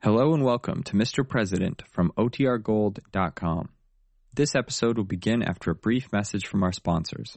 Hello and welcome to Mr. President from OTRGold.com. This episode will begin after a brief message from our sponsors.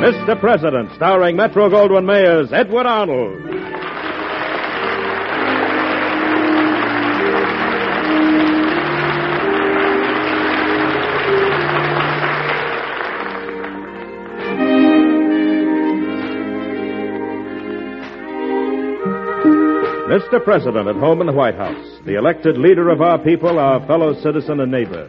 Mr. President, starring Metro-Goldwyn-Mayer's Edward Arnold. Mr. President at home in the White House, the elected leader of our people, our fellow citizen and neighbor.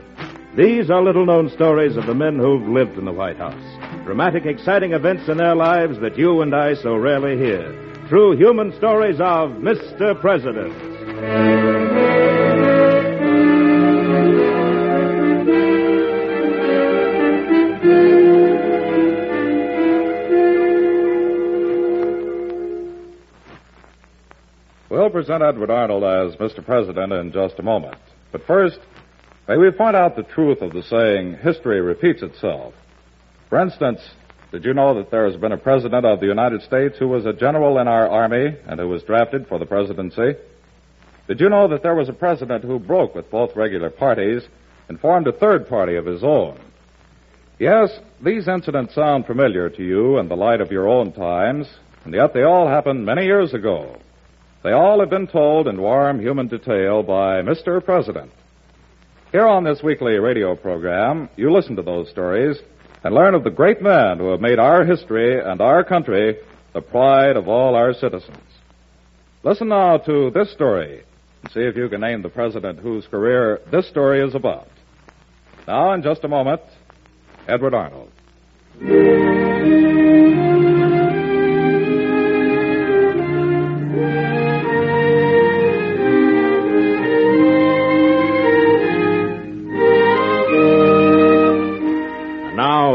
These are little-known stories of the men who've lived in the White House. Dramatic, exciting events in their lives that you and I so rarely hear. True human stories of Mr. President. We'll present Edward Arnold as Mr. President in just a moment. But first, may we point out the truth of the saying, history repeats itself. For instance, did you know that there has been a president of the United States who was a general in our army and who was drafted for the presidency? Did you know that there was a president who broke with both regular parties and formed a third party of his own? Yes, these incidents sound familiar to you in the light of your own times, and yet they all happened many years ago. They all have been told in warm human detail by Mr. President. Here on this weekly radio program, you listen to those stories and learn of the great men who have made our history and our country the pride of all our citizens. Listen now to this story and see if you can name the president whose career this story is about. Now, in just a moment, Edward Arnold.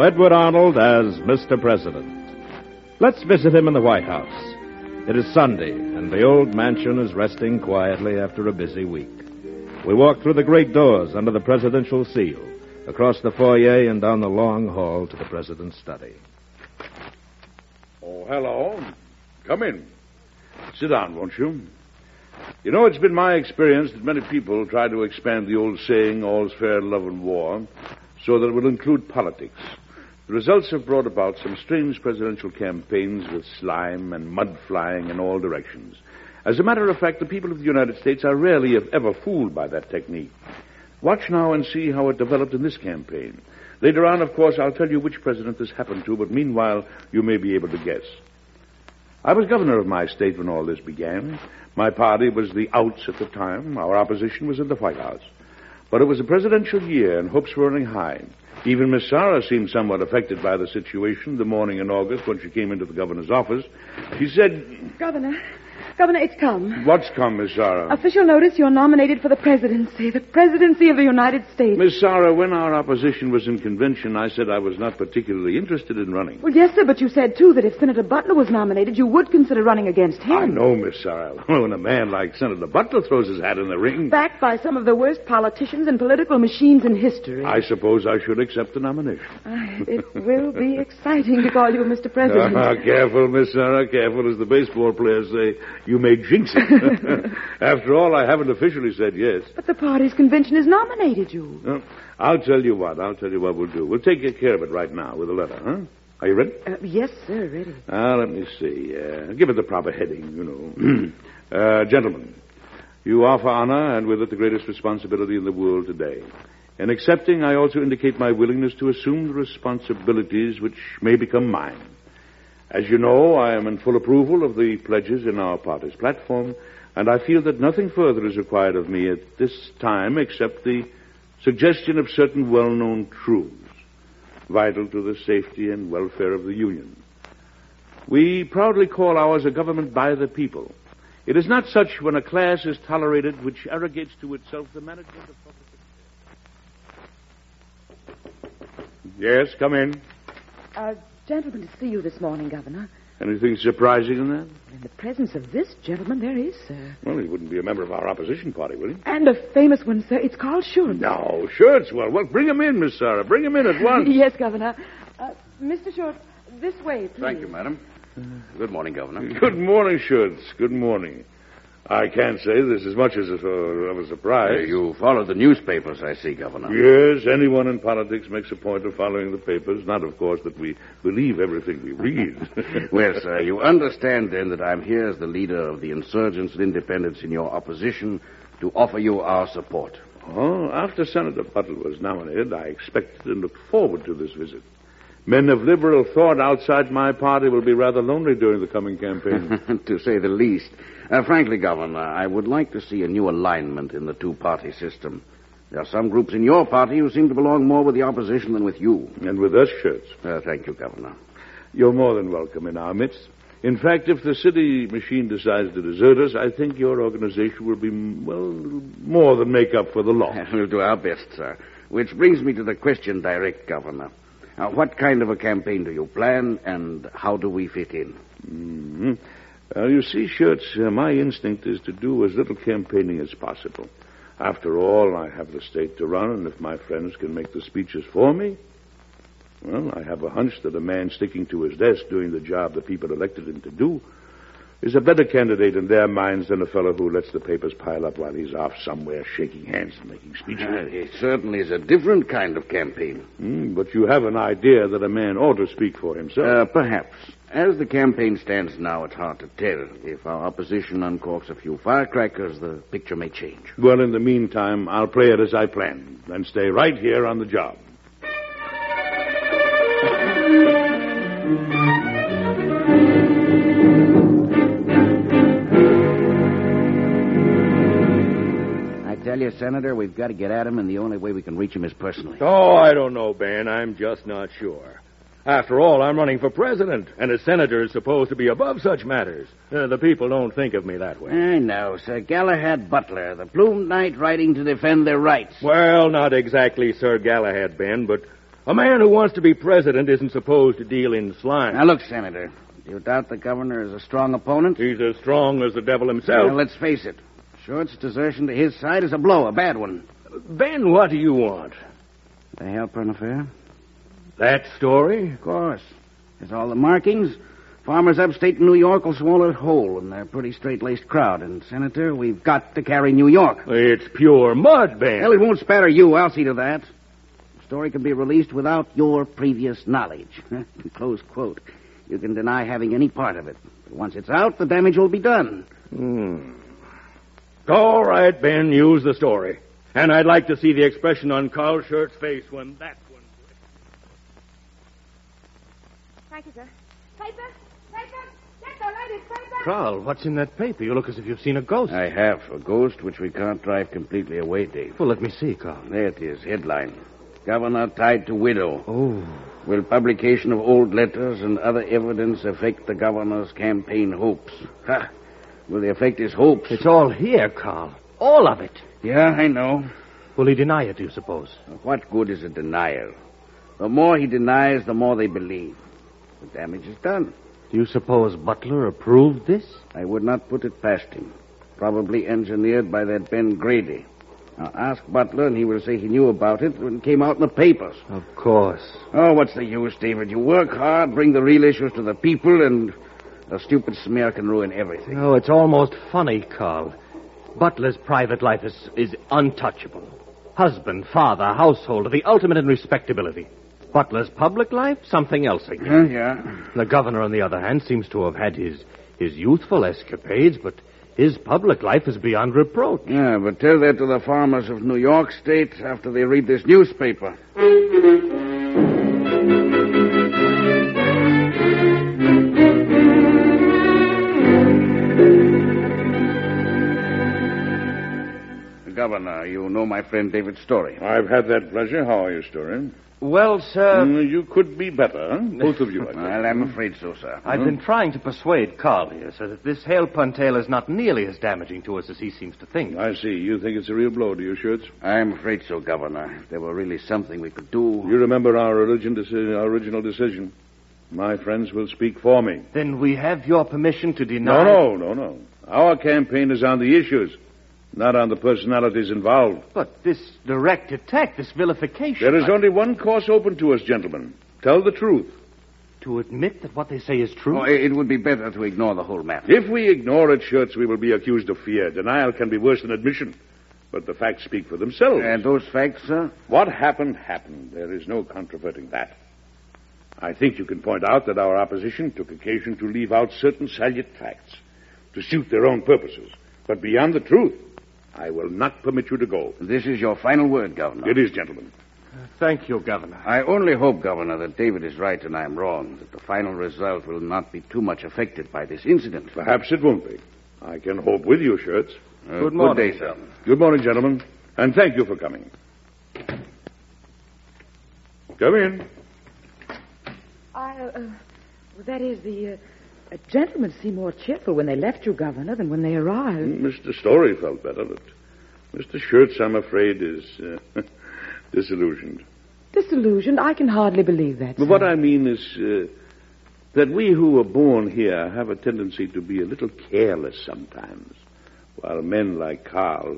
Edward Arnold as Mr. President. Let's visit him in the White House. It is Sunday, and the old mansion is resting quietly after a busy week. We walk through the great doors under the presidential seal, across the foyer and down the long hall to the president's study. Oh, hello. Come in. Sit down, won't you? You know, it's been my experience that many people try to expand the old saying, all's fair in love and war, so that it will include politics. The results have brought about some strange presidential campaigns with slime and mud flying in all directions. As a matter of fact, the people of the United States are rarely, if ever, fooled by that technique. Watch now and see how it developed in this campaign. Later on, of course, I'll tell you which president this happened to, but meanwhile, you may be able to guess. I was governor of my state when all this began. My party was the outs at the time. Our opposition was in the White House. But it was a presidential year, and hopes were running high. Even Miss Sarah seemed somewhat affected by the situation the morning in August when she came into the governor's office. She said... Governor, it's come. What's come, Miss Sarah? Official notice you're nominated for the presidency of the United States. Miss Sarah, when our opposition was in convention, I said I was not particularly interested in running. Well, yes, sir, but you said, too, that if Senator Butler was nominated, you would consider running against him. I know, Miss Sarah. When a man like Senator Butler throws his hat in the ring... Backed by some of the worst politicians and political machines in history. I suppose I should accept the nomination. It will be exciting to call you Mr. President. Careful, Miss Sarah, careful, as the baseball players say... You may jinx it. After all, I haven't officially said yes. But the party's convention has nominated you. I'll tell you what we'll do. We'll take care of it right now with a letter, huh? Are you ready? Yes, sir, ready. Let me see. Give it the proper heading, you know. Gentlemen, you offer honor and with it the greatest responsibility in the world today. In accepting, I also indicate my willingness to assume the responsibilities which may become mine. As you know, I am in full approval of the pledges in our party's platform, and I feel that nothing further is required of me at this time except the suggestion of certain well-known truths vital to the safety and welfare of the Union. We proudly call ours a government by the people. It is not such when a class is tolerated which arrogates to itself the management of public affairs. Yes, come in. A gentleman to see you this morning, Governor. Anything surprising in that? In the presence of this gentleman, there is, sir. Well, he wouldn't be a member of our opposition party, will he? And a famous one, sir. It's Carl Schurz. No, Schurz. Well, bring him in, Miss Sarah. Bring him in at once. Yes, Governor. Mr. Schurz, this way, please. Thank you, madam. Good morning, Governor. Good morning, Schurz. Good morning. I can't say this as much as of a surprise. You follow the newspapers, I see, Governor. Yes, anyone in politics makes a point of following the papers. Not, of course, that we believe everything we read. Well, sir, you understand, then, that I'm here as the leader of the insurgents and independents in your opposition to offer you our support. Oh, after Senator Butler was nominated, I expected and looked forward to this visit. Men of liberal thought outside my party will be rather lonely during the coming campaign. To say the least. Frankly, Governor, I would like to see a new alignment in the two-party system. There are some groups in your party who seem to belong more with the opposition than with you. And with us, Schurz. Thank you, Governor. You're more than welcome in our midst. In fact, if the city machine decides to desert us, I think your organization will be, well, more than make up for the loss. We'll do our best, sir. Which brings me to the question direct, Governor. Now, what kind of a campaign do you plan, and how do we fit in? Mm-hmm. You see, Schurz, my instinct is to do as little campaigning as possible. After all, I have the state to run, and if my friends can make the speeches for me, well, I have a hunch that a man sticking to his desk doing the job the people elected him to do is a better candidate in their minds than a fellow who lets the papers pile up while he's off somewhere shaking hands and making speeches. It certainly is a different kind of campaign. But you have an idea that a man ought to speak for himself. Perhaps. As the campaign stands now, it's hard to tell. If our opposition uncorks a few firecrackers, the picture may change. Well, in the meantime, I'll play it as I planned and stay right here on the job. You, Senator, we've got to get at him, and the only way we can reach him is personally. Oh, I don't know, Ben. I'm just not sure. After all, I'm running for president, and a senator is supposed to be above such matters. The people don't think of me that way. I know. Sir Galahad Butler, the plumed knight riding to defend their rights. Well, not exactly Sir Galahad, Ben, but a man who wants to be president isn't supposed to deal in slime. Now, look, Senator, do you doubt the governor is a strong opponent? He's as strong as the devil himself. Well, let's face it. Schurz' desertion to his side is a blow, a bad one. Ben, what do you want? The Halpern affair. That story? Of course. There's all the markings. Farmers upstate in New York will swallow it whole, and they're a pretty straight-laced crowd. And, Senator, we've got to carry New York. It's pure mud, Ben. Well, it won't spatter you. I'll see to that. The story can be released without your previous knowledge. Close quote. You can deny having any part of it. But once it's out, the damage will be done. All right, Ben, use the story. And I'd like to see the expression on Carl Schurz's face when that one... Thank you, sir. Paper! Paper! Get the latest paper! Carl, what's in that paper? You look as if you've seen a ghost. I have. A ghost which we can't drive completely away, Dave. Well, let me see, Carl. There it is. Headline. Governor tied to widow. Oh. Will publication of old letters and other evidence affect the governor's campaign hopes? Ha! Will they affect his hopes? It's all here, Carl. All of it. Yeah, I know. Will he deny it, do you suppose? What good is a denial? The more he denies, the more they believe. The damage is done. Do you suppose Butler approved this? I would not put it past him. Probably engineered by that Ben Grady. Now, ask Butler, and he will say he knew about it when it came out in the papers. Of course. Oh, what's the use, David? You work hard, bring the real issues to the people, and... a stupid smear can ruin everything. Oh, it's almost funny, Carl. Butler's private life is untouchable. Husband, father, householder, the ultimate in respectability. Butler's public life, something else again. Yeah. The governor, on the other hand, seems to have had his youthful escapades, but his public life is beyond reproach. Yeah, but tell that to the farmers of New York State after they read this newspaper. The Governor. You know my friend David Storey. I've had that pleasure. How are you, Storey? Well, sir... you could be better, both of you. Well, I'm afraid so, sir. I've been trying to persuade Carl here, sir, that this Hale-Pun tale is not nearly as damaging to us as he seems to think. I see. You think it's a real blow to your shirts? I'm afraid so, Governor. If there were really something we could do... You remember our original decision. My friends will speak for me. Then we have your permission to deny... No. Our campaign is on the issues. Not on the personalities involved. But this direct attack, this vilification... There is only one course open to us, gentlemen. Tell the truth. To admit that what they say is true? Oh, it would be better to ignore the whole matter. If we ignore it, Schurz, we will be accused of fear. Denial can be worse than admission. But the facts speak for themselves. And those facts, sir? What happened, happened. There is no controverting that. I think you can point out that our opposition took occasion to leave out certain salient facts to suit their own purposes. But beyond the truth... I will not permit you to go. This is your final word, Governor. It is, gentlemen. Thank you, Governor. I only hope, Governor, that David is right and I'm wrong, that the final result will not be too much affected by this incident. Perhaps it won't be. I can hope with you, Schurz. Good morning. Good day, sir. Good morning, gentlemen, and thank you for coming. Come in. Gentlemen seem more cheerful when they left you, Governor, than when they arrived. Mr. Storey felt better, but Mr. Schurz, I'm afraid, is disillusioned. Disillusioned? I can hardly believe that, But what I mean is that we who were born here have a tendency to be a little careless sometimes, while men like Carl,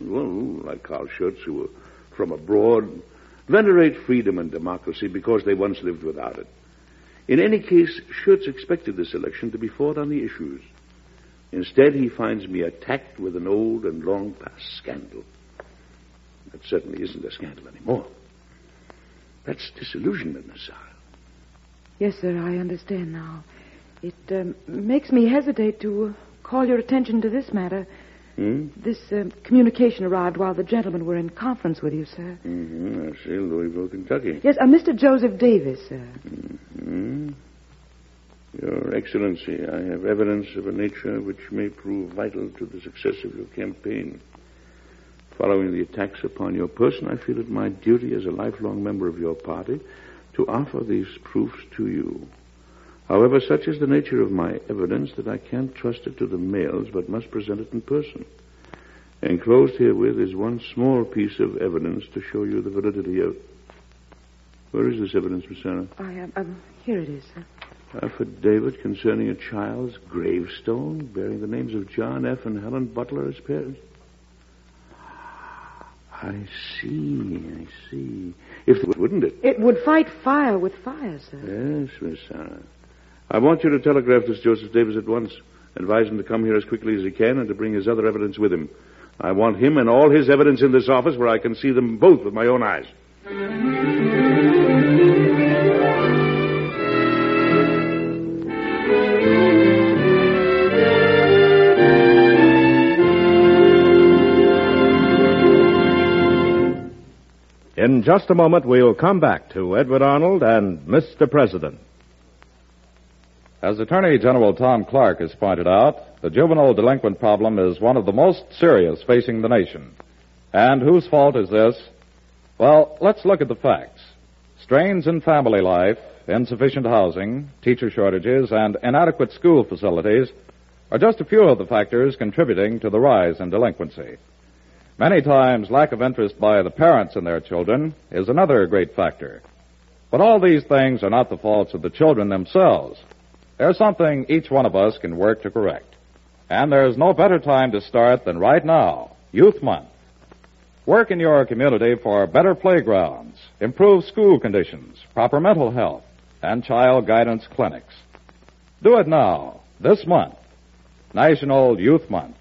Schurz, who were from abroad, venerate freedom and democracy because they once lived without it. In any case, Schurz expected this election to be fought on the issues. Instead, he finds me attacked with an old and long-past scandal. That certainly isn't a scandal anymore. That's disillusionment, Miss Sarah. Yes, sir, I understand now. It makes me hesitate to call your attention to this matter. This communication arrived while the gentlemen were in conference with you, sir. Mm-hmm. I see, Louisville, Kentucky. Yes, Mr. Joseph Davis, sir. Mm-hmm. Your Excellency, I have evidence of a nature which may prove vital to the success of your campaign. Following the attacks upon your person, I feel it my duty as a lifelong member of your party to offer these proofs to you. However, such is the nature of my evidence that I can't trust it to the mails, but must present it in person. Enclosed herewith is one small piece of evidence to show you the validity of... Where is this evidence, Miss Sarah? Here it is, sir. Affidavit concerning a child's gravestone bearing the names of John F. and Helen Butler as parents. I see. Wouldn't it? It would fight fire with fire, sir. Yes, Miss Sarah. I want you to telegraph this Joseph Davis at once. Advise him to come here as quickly as he can and to bring his other evidence with him. I want him and all his evidence in this office where I can see them both with my own eyes. In just a moment, we'll come back to Edward Arnold and Mr. President. As Attorney General Tom Clark has pointed out, the juvenile delinquent problem is one of the most serious facing the nation. And whose fault is this? Well, let's look at the facts. Strains in family life, insufficient housing, teacher shortages, and inadequate school facilities are just a few of the factors contributing to the rise in delinquency. Many times, lack of interest by the parents in their children is another great factor. But all these things are not the faults of the children themselves. There's something each one of us can work to correct. And there's no better time to start than right now, Youth Month. Work in your community for better playgrounds, improved school conditions, proper mental health, and child guidance clinics. Do it now, this month, National Youth Month.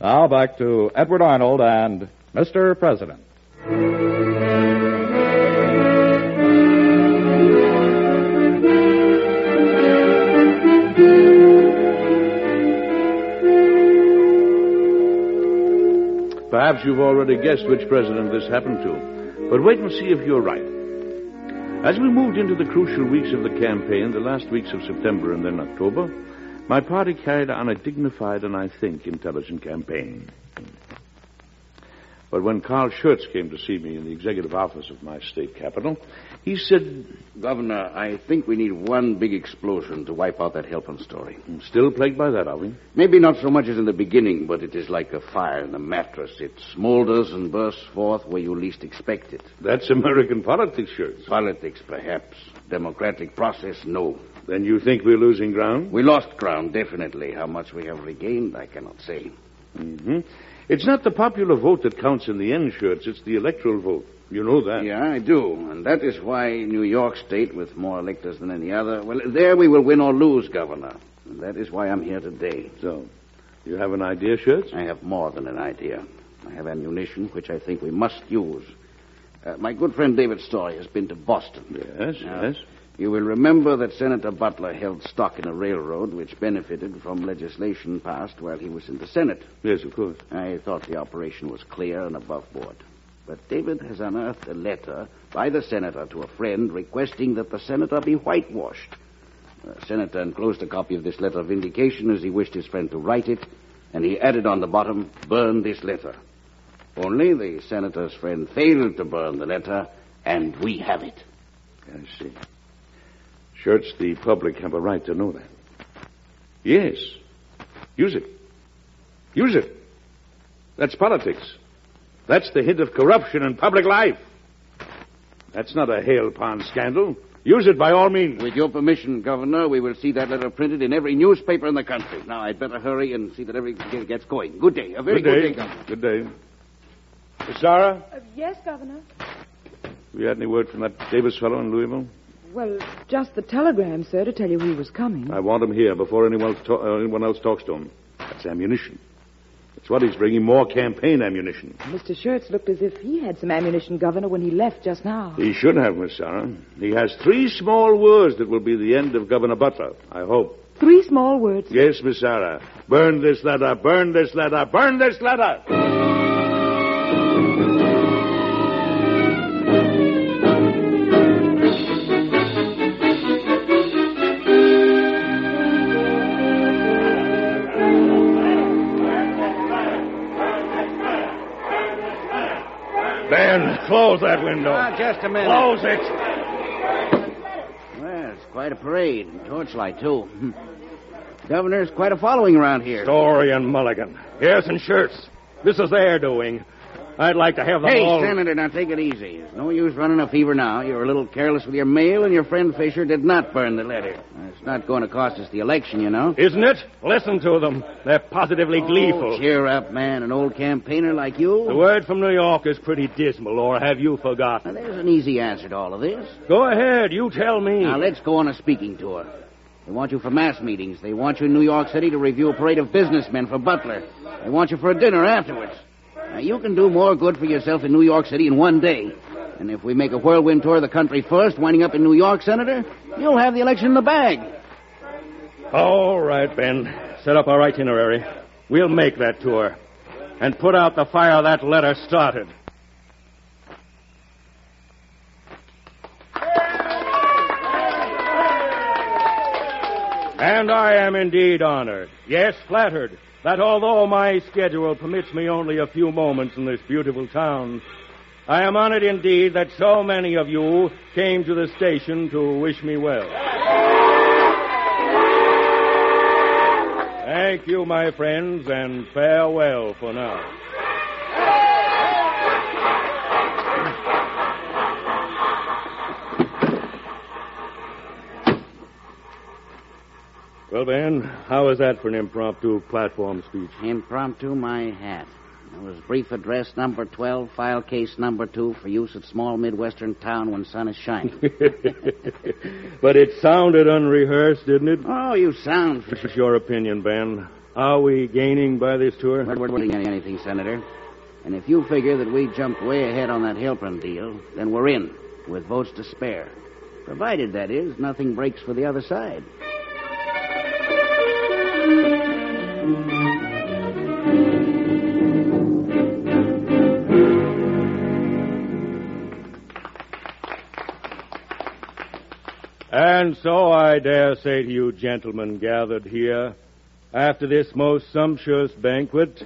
Now back to Edward Arnold and Mr. President. Perhaps you've already guessed which president this happened to, but wait and see if you're right. As we moved into the crucial weeks of the campaign, the last weeks of September and then October, my party carried on a dignified and, I think, intelligent campaign. But when Carl Schurz came to see me in the executive office of my state capital, he said, Governor, I think we need one big explosion to wipe out that Helpin story. I'm still plagued by that, are we? Maybe not so much as in the beginning, but it is like a fire in a mattress. It smolders and bursts forth where you least expect it. That's American politics, Schurz. Politics, perhaps. Democratic process, no. Then you think we're losing ground? We lost ground, definitely. How much we have regained, I cannot say. Mm-hmm. It's not the popular vote that counts in the end, Schurz. It's the electoral vote. You know that. Yeah, I do. And that is why New York State, with more electors than any other, well, there we will win or lose, Governor. And that is why I'm here today. So, you have an idea, Schurz? I have more than an idea. I have ammunition, which I think we must use. My good friend David Story has been to Boston. Yes, yes. You will remember that Senator Butler held stock in a railroad which benefited from legislation passed while he was in the Senate. Yes, of course. I thought the operation was clear and above board. But David has unearthed a letter by the senator to a friend requesting that the senator be whitewashed. The senator enclosed a copy of this letter of vindication as he wished his friend to write it, and he added on the bottom, burn this letter. Only the senator's friend failed to burn the letter, and we have it. I see. Schurz, the public have a right to know that. Yes. Use it. Use it. That's politics. That's the hint of corruption in public life. That's not a Hale Pond scandal. Use it by all means. With your permission, Governor, we will see that letter printed in every newspaper in the country. Now, I'd better hurry and see that everything gets going. Good day. A very good day, Governor. Good day. Miss Zara? Yes, Governor. Have you had any word from that Davis fellow in Louisville? Well, just the telegram, sir, to tell you he was coming. I want him here before anyone else talks to him. That's ammunition. That's what he's bringing, more campaign ammunition. Mr. Schurz looked as if he had some ammunition, Governor, when he left just now. He should have, Miss Sarah. He has three small words that will be the end of Governor Butler, I hope. Three small words? Yes, Miss Sarah. Burn this letter, burn this letter, burn this letter! Close that window. Just a minute. Close it. Well, it's quite a parade. And torchlight, too. Governor's quite a following around here. Story and Mulligan. Harrison Schurz. This is their doing. I'd like to have them all... Hey, Senator, now take it easy. There's no use running a fever now. You're a little careless with your mail, and your friend Fisher did not burn the letter. It's not going to cost us the election, you know. Isn't it? Listen to them. They're positively gleeful. Cheer up, man. An old campaigner like you. The word from New York is pretty dismal, or have you forgotten? Now, there's an easy answer to all of this. Go ahead. You tell me. Now, let's go on a speaking tour. They want you for mass meetings. They want you in New York City to review a parade of businessmen for Butler. They want you for a dinner afterwards. Now, you can do more good for yourself in New York City in one day. And if we make a whirlwind tour of the country first, winding up in New York, Senator, you'll have the election in the bag. All right, Ben. Set up our itinerary. We'll make that tour. And put out the fire that letter started. And I am indeed honored. Yes, flattered. That although my schedule permits me only a few moments in this beautiful town, I am honored indeed that so many of you came to the station to wish me well. Thank you, my friends, and farewell for now. Well, Ben, how is that for an impromptu platform speech? Impromptu, my hat. It was brief address number 12, file case number 2 for use at small Midwestern town when sun is shining. But it sounded unrehearsed, didn't it? Oh, you sound... What's your opinion, Ben? Are we gaining by this tour? We're not gaining anything, Senator. And if you figure that we jumped way ahead on that Helpin deal, then we're in, with votes to spare. Provided, that is, nothing breaks for the other side. And so I dare say to you gentlemen gathered here, after this most sumptuous banquet,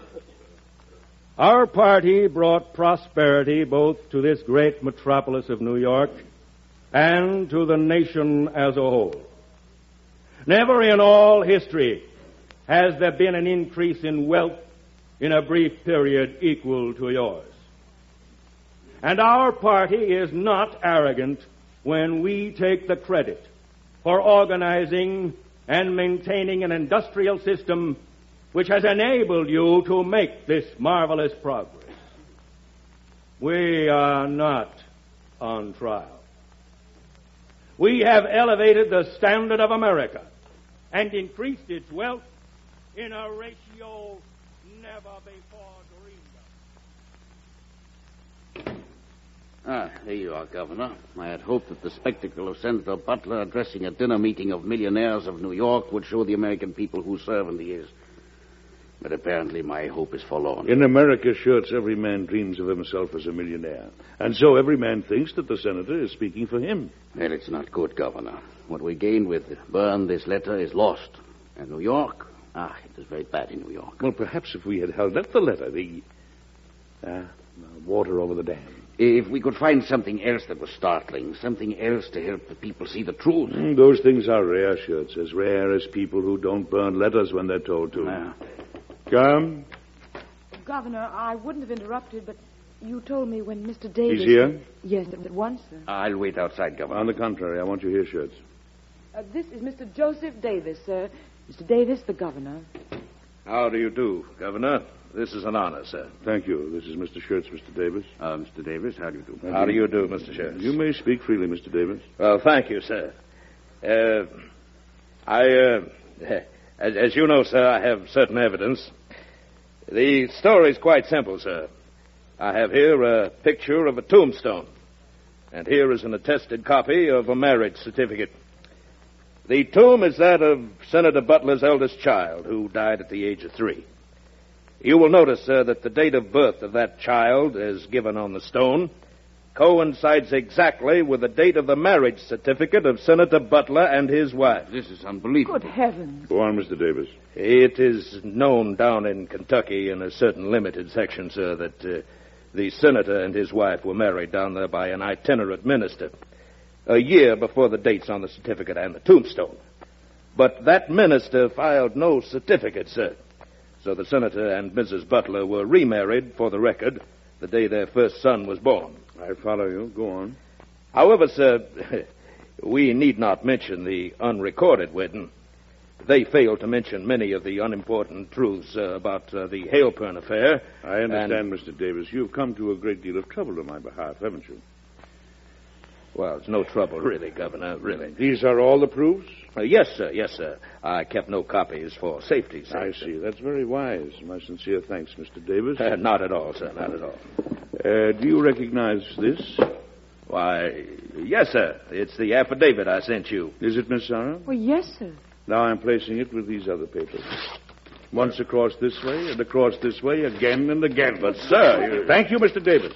Our party brought prosperity both to this great metropolis of New York and to the nation as a whole. Never in all history has there been an increase in wealth in a brief period equal to yours. And our party is not arrogant when we take the credit for organizing and maintaining an industrial system which has enabled you to make this marvelous progress. We are not on trial. We have elevated the standard of America and increased its wealth in a ratio never before dreamed of. Ah, there you are, Governor. I had hoped that the spectacle of Senator Butler addressing a dinner meeting of millionaires of New York would show the American people whose servant he is. But apparently my hope is forlorn. In America, Schurz, every man dreams of himself as a millionaire. And so every man thinks that the senator is speaking for him. Well, it's not good, Governor. What we gained with Byrne, this letter, is lost. And New York? Ah, it is very bad in New York. Well, perhaps if we had held up the letter, the water over the dam. If we could find something else that was startling, something else to help the people see the truth. Those things are rare, Schurz, as rare as people who don't burn letters when they're told to. No. Come. Governor, I wouldn't have interrupted, but you told me when Mr. Davis... He's here? Yes, at once, sir. I'll wait outside, Governor. On the contrary, I want you here, Schurz. This is Mr. Joseph Davis, sir. Mr. Davis, the Governor. How do you do, Governor? This is an honor, sir. Thank you. This is Mr. Schurz, Mr. Davis. Mr. Davis, how do you do? How do you do, Mr. Schurz? You may speak freely, Mr. Davis. Well, thank you, sir. As you know, sir, I have certain evidence. The story's quite simple, sir. I have here a picture of a tombstone. And here is an attested copy of a marriage certificate. The tomb is that of Senator Butler's eldest child, who died at the age of 3. You will notice, sir, that the date of birth of that child, as given on the stone, coincides exactly with the date of the marriage certificate of Senator Butler and his wife. This is unbelievable. Good heavens. Go on, Mr. Davis. It is known down in Kentucky in a certain limited section, sir, that the senator and his wife were married down there by an itinerant minister a year before the dates on the certificate and the tombstone. But that minister filed no certificate, sir. So the senator and Mrs. Butler were remarried, for the record, the day their first son was born. I follow you. Go on. However, sir, we need not mention the unrecorded wedding. They failed to mention many of the unimportant truths about the Halpern affair. I understand, Mr. Davis. You've come to a great deal of trouble on my behalf, haven't you? Well, it's no trouble, really, Governor, really. These are all the proofs? Yes, sir, yes, sir. I kept no copies for safety, sir. I see. That's very wise. My sincere thanks, Mr. Davis. Not at all, sir, not at all. Do you recognize this? Why, yes, sir. It's the affidavit I sent you. Is it, Miss Sarah? Well, yes, sir. Now I'm placing it with these other papers. Once across this way and across this way again and again. But, sir... Thank you, Mr. Davis.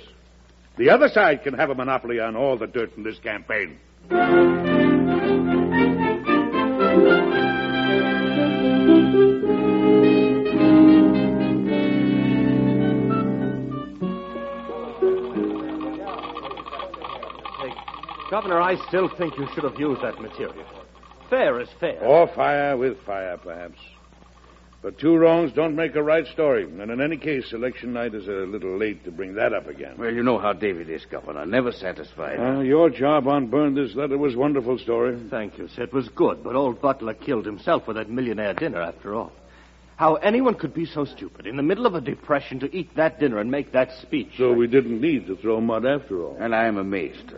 The other side can have a monopoly on all the dirt in this campaign. Governor, I still think you should have used that material. Fair is fair. Or fire with fire, perhaps. But two wrongs don't make a right story. And in any case, election night is a little late to bring that up again. Well, you know how David is, Governor. Never satisfied. Your job on Byrne this letter was a wonderful story. Thank you, sir. It was good. But old Butler killed himself with that millionaire dinner, after all. How anyone could be so stupid in the middle of a depression to eat that dinner and make that speech. So we didn't need to throw mud after all. And I am amazed.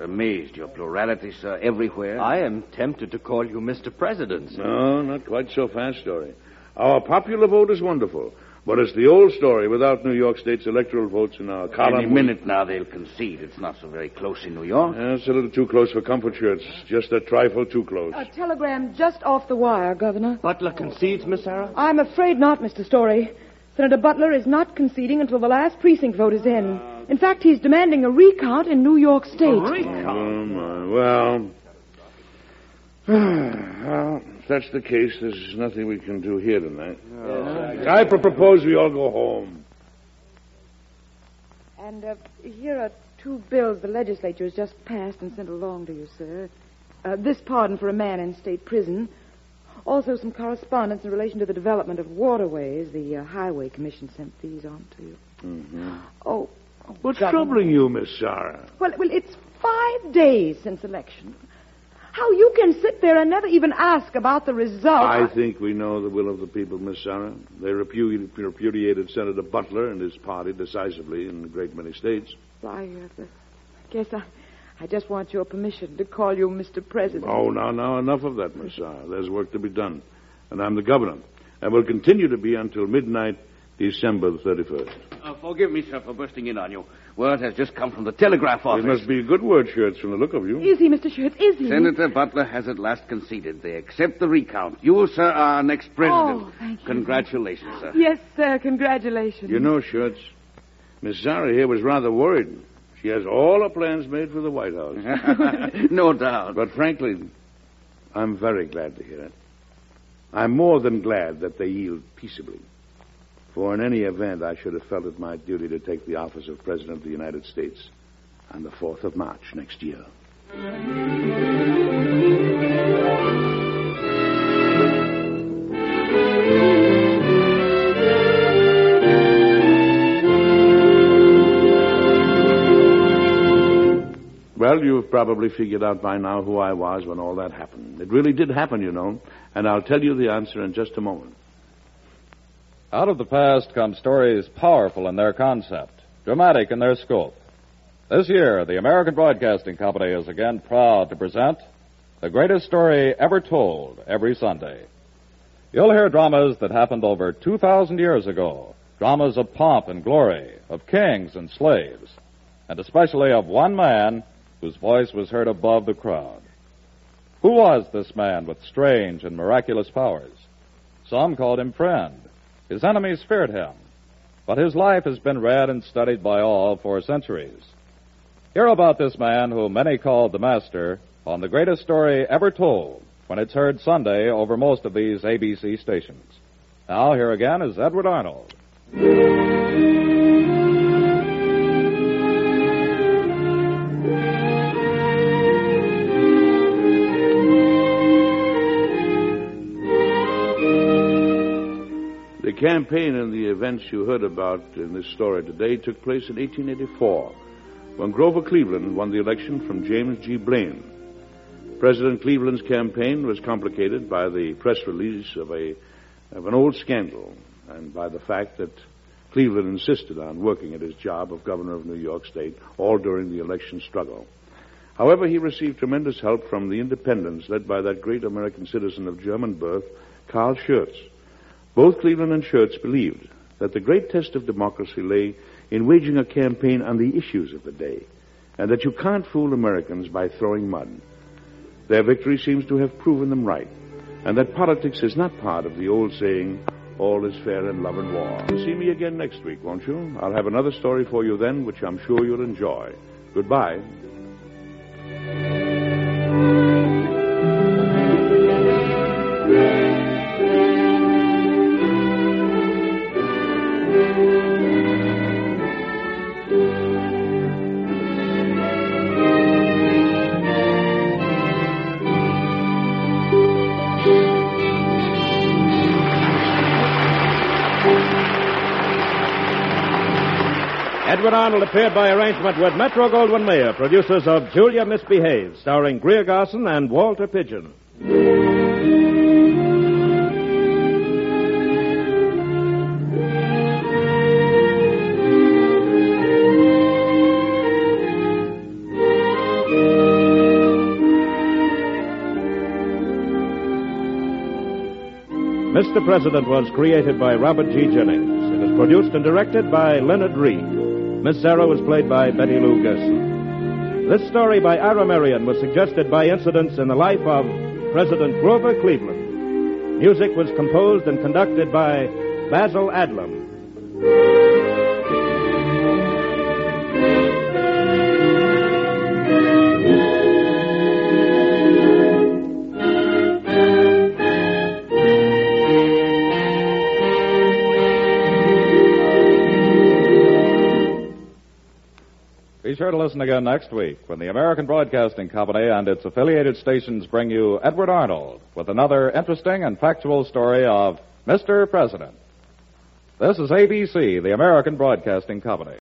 Your plurality, sir, everywhere. I am tempted to call you Mr. President, sir. No, not quite so fast, story. Our popular vote is wonderful, but it's the old story without New York State's electoral votes in our column. Any minute now they'll concede. It's not so very close in New York. It's a little too close for comfort shirts. Just a trifle too close. A telegram just off the wire, Governor. Butler concedes, Miss Sarah? I'm afraid not, Mr. Story. Senator Butler is not conceding until the last precinct vote is in. In fact, he's demanding a recount in New York State. A recount? Oh, my. Well, if that's the case, there's nothing we can do here tonight. No. I propose we all go home. And here are two bills the legislature has just passed and sent along to you, sir. This pardon for a man in state prison. Also some correspondence in relation to the development of waterways. The Highway Commission sent these on to you. Mm-hmm. Oh, what's troubling you, Miss Sarah? Well, it's 5 days since election. How you can sit there and never even ask about the result. I think we know the will of the people, Miss Sarah. They repudiated Senator Butler and his party decisively in a great many states. Well, I guess I just want your permission to call you Mr. President. Oh, now, enough of that, Miss Sarah. There's work to be done. And I'm the governor. And will continue to be until midnight, December the 31st. Forgive me, sir, for bursting in on you. Word has just come from the telegraph office. It must be a good word, Schertz, from the look of you. Is he, Mr. Schertz? Is he? Senator Butler has at last conceded. They accept the recount. You, sir, are our next president. Oh, thank you. Congratulations, sir. Yes, sir, congratulations. You know, Schertz, Miss Zara here was rather worried. She has all her plans made for the White House. No doubt. But frankly, I'm very glad to hear it. I'm more than glad that they yield peaceably. For in any event, I should have felt it my duty to take the office of President of the United States on the 4th of March next year. Well, you've probably figured out by now who I was when all that happened. It really did happen, you know, and I'll tell you the answer in just a moment. Out of the past come stories powerful in their concept, dramatic in their scope. This year, the American Broadcasting Company is again proud to present the greatest story ever told every Sunday. You'll hear dramas that happened over 2,000 years ago, dramas of pomp and glory, of kings and slaves, and especially of one man whose voice was heard above the crowd. Who was this man with strange and miraculous powers? Some called him friend. His enemies feared him, but his life has been read and studied by all for centuries. Hear about this man who many called the master on the greatest story ever told when it's heard Sunday over most of these ABC stations. Now, here again is Edward Arnold. The campaign and the events you heard about in this story today took place in 1884, when Grover Cleveland won the election from James G. Blaine. President Cleveland's campaign was complicated by the press release of an old scandal and by the fact that Cleveland insisted on working at his job of governor of New York State all during the election struggle. However, he received tremendous help from the independents led by that great American citizen of German birth, Carl Schurz. Both Cleveland and Schurz believed that the great test of democracy lay in waging a campaign on the issues of the day, and that you can't fool Americans by throwing mud. Their victory seems to have proven them right, and that politics is not part of the old saying, all is fair in love and war. See me again next week, won't you? I'll have another story for you then, which I'm sure you'll enjoy. Goodbye. Edward Arnold appeared by arrangement with Metro-Goldwyn-Mayer, producers of Julia Misbehaves, starring Greer Garson and Walter Pidgeon. Mr. President was created by Robert G. Jennings. It was produced and directed by Leonard Reed. Miss Sarah was played by Betty Lou Gerson. This story by Ira Marion was suggested by incidents in the life of President Grover Cleveland. Music was composed and conducted by Basil Adlam. sure to listen again next week when the American Broadcasting Company and its affiliated stations bring you Edward Arnold with another interesting and factual story of Mr. President. This is ABC, the American Broadcasting Company.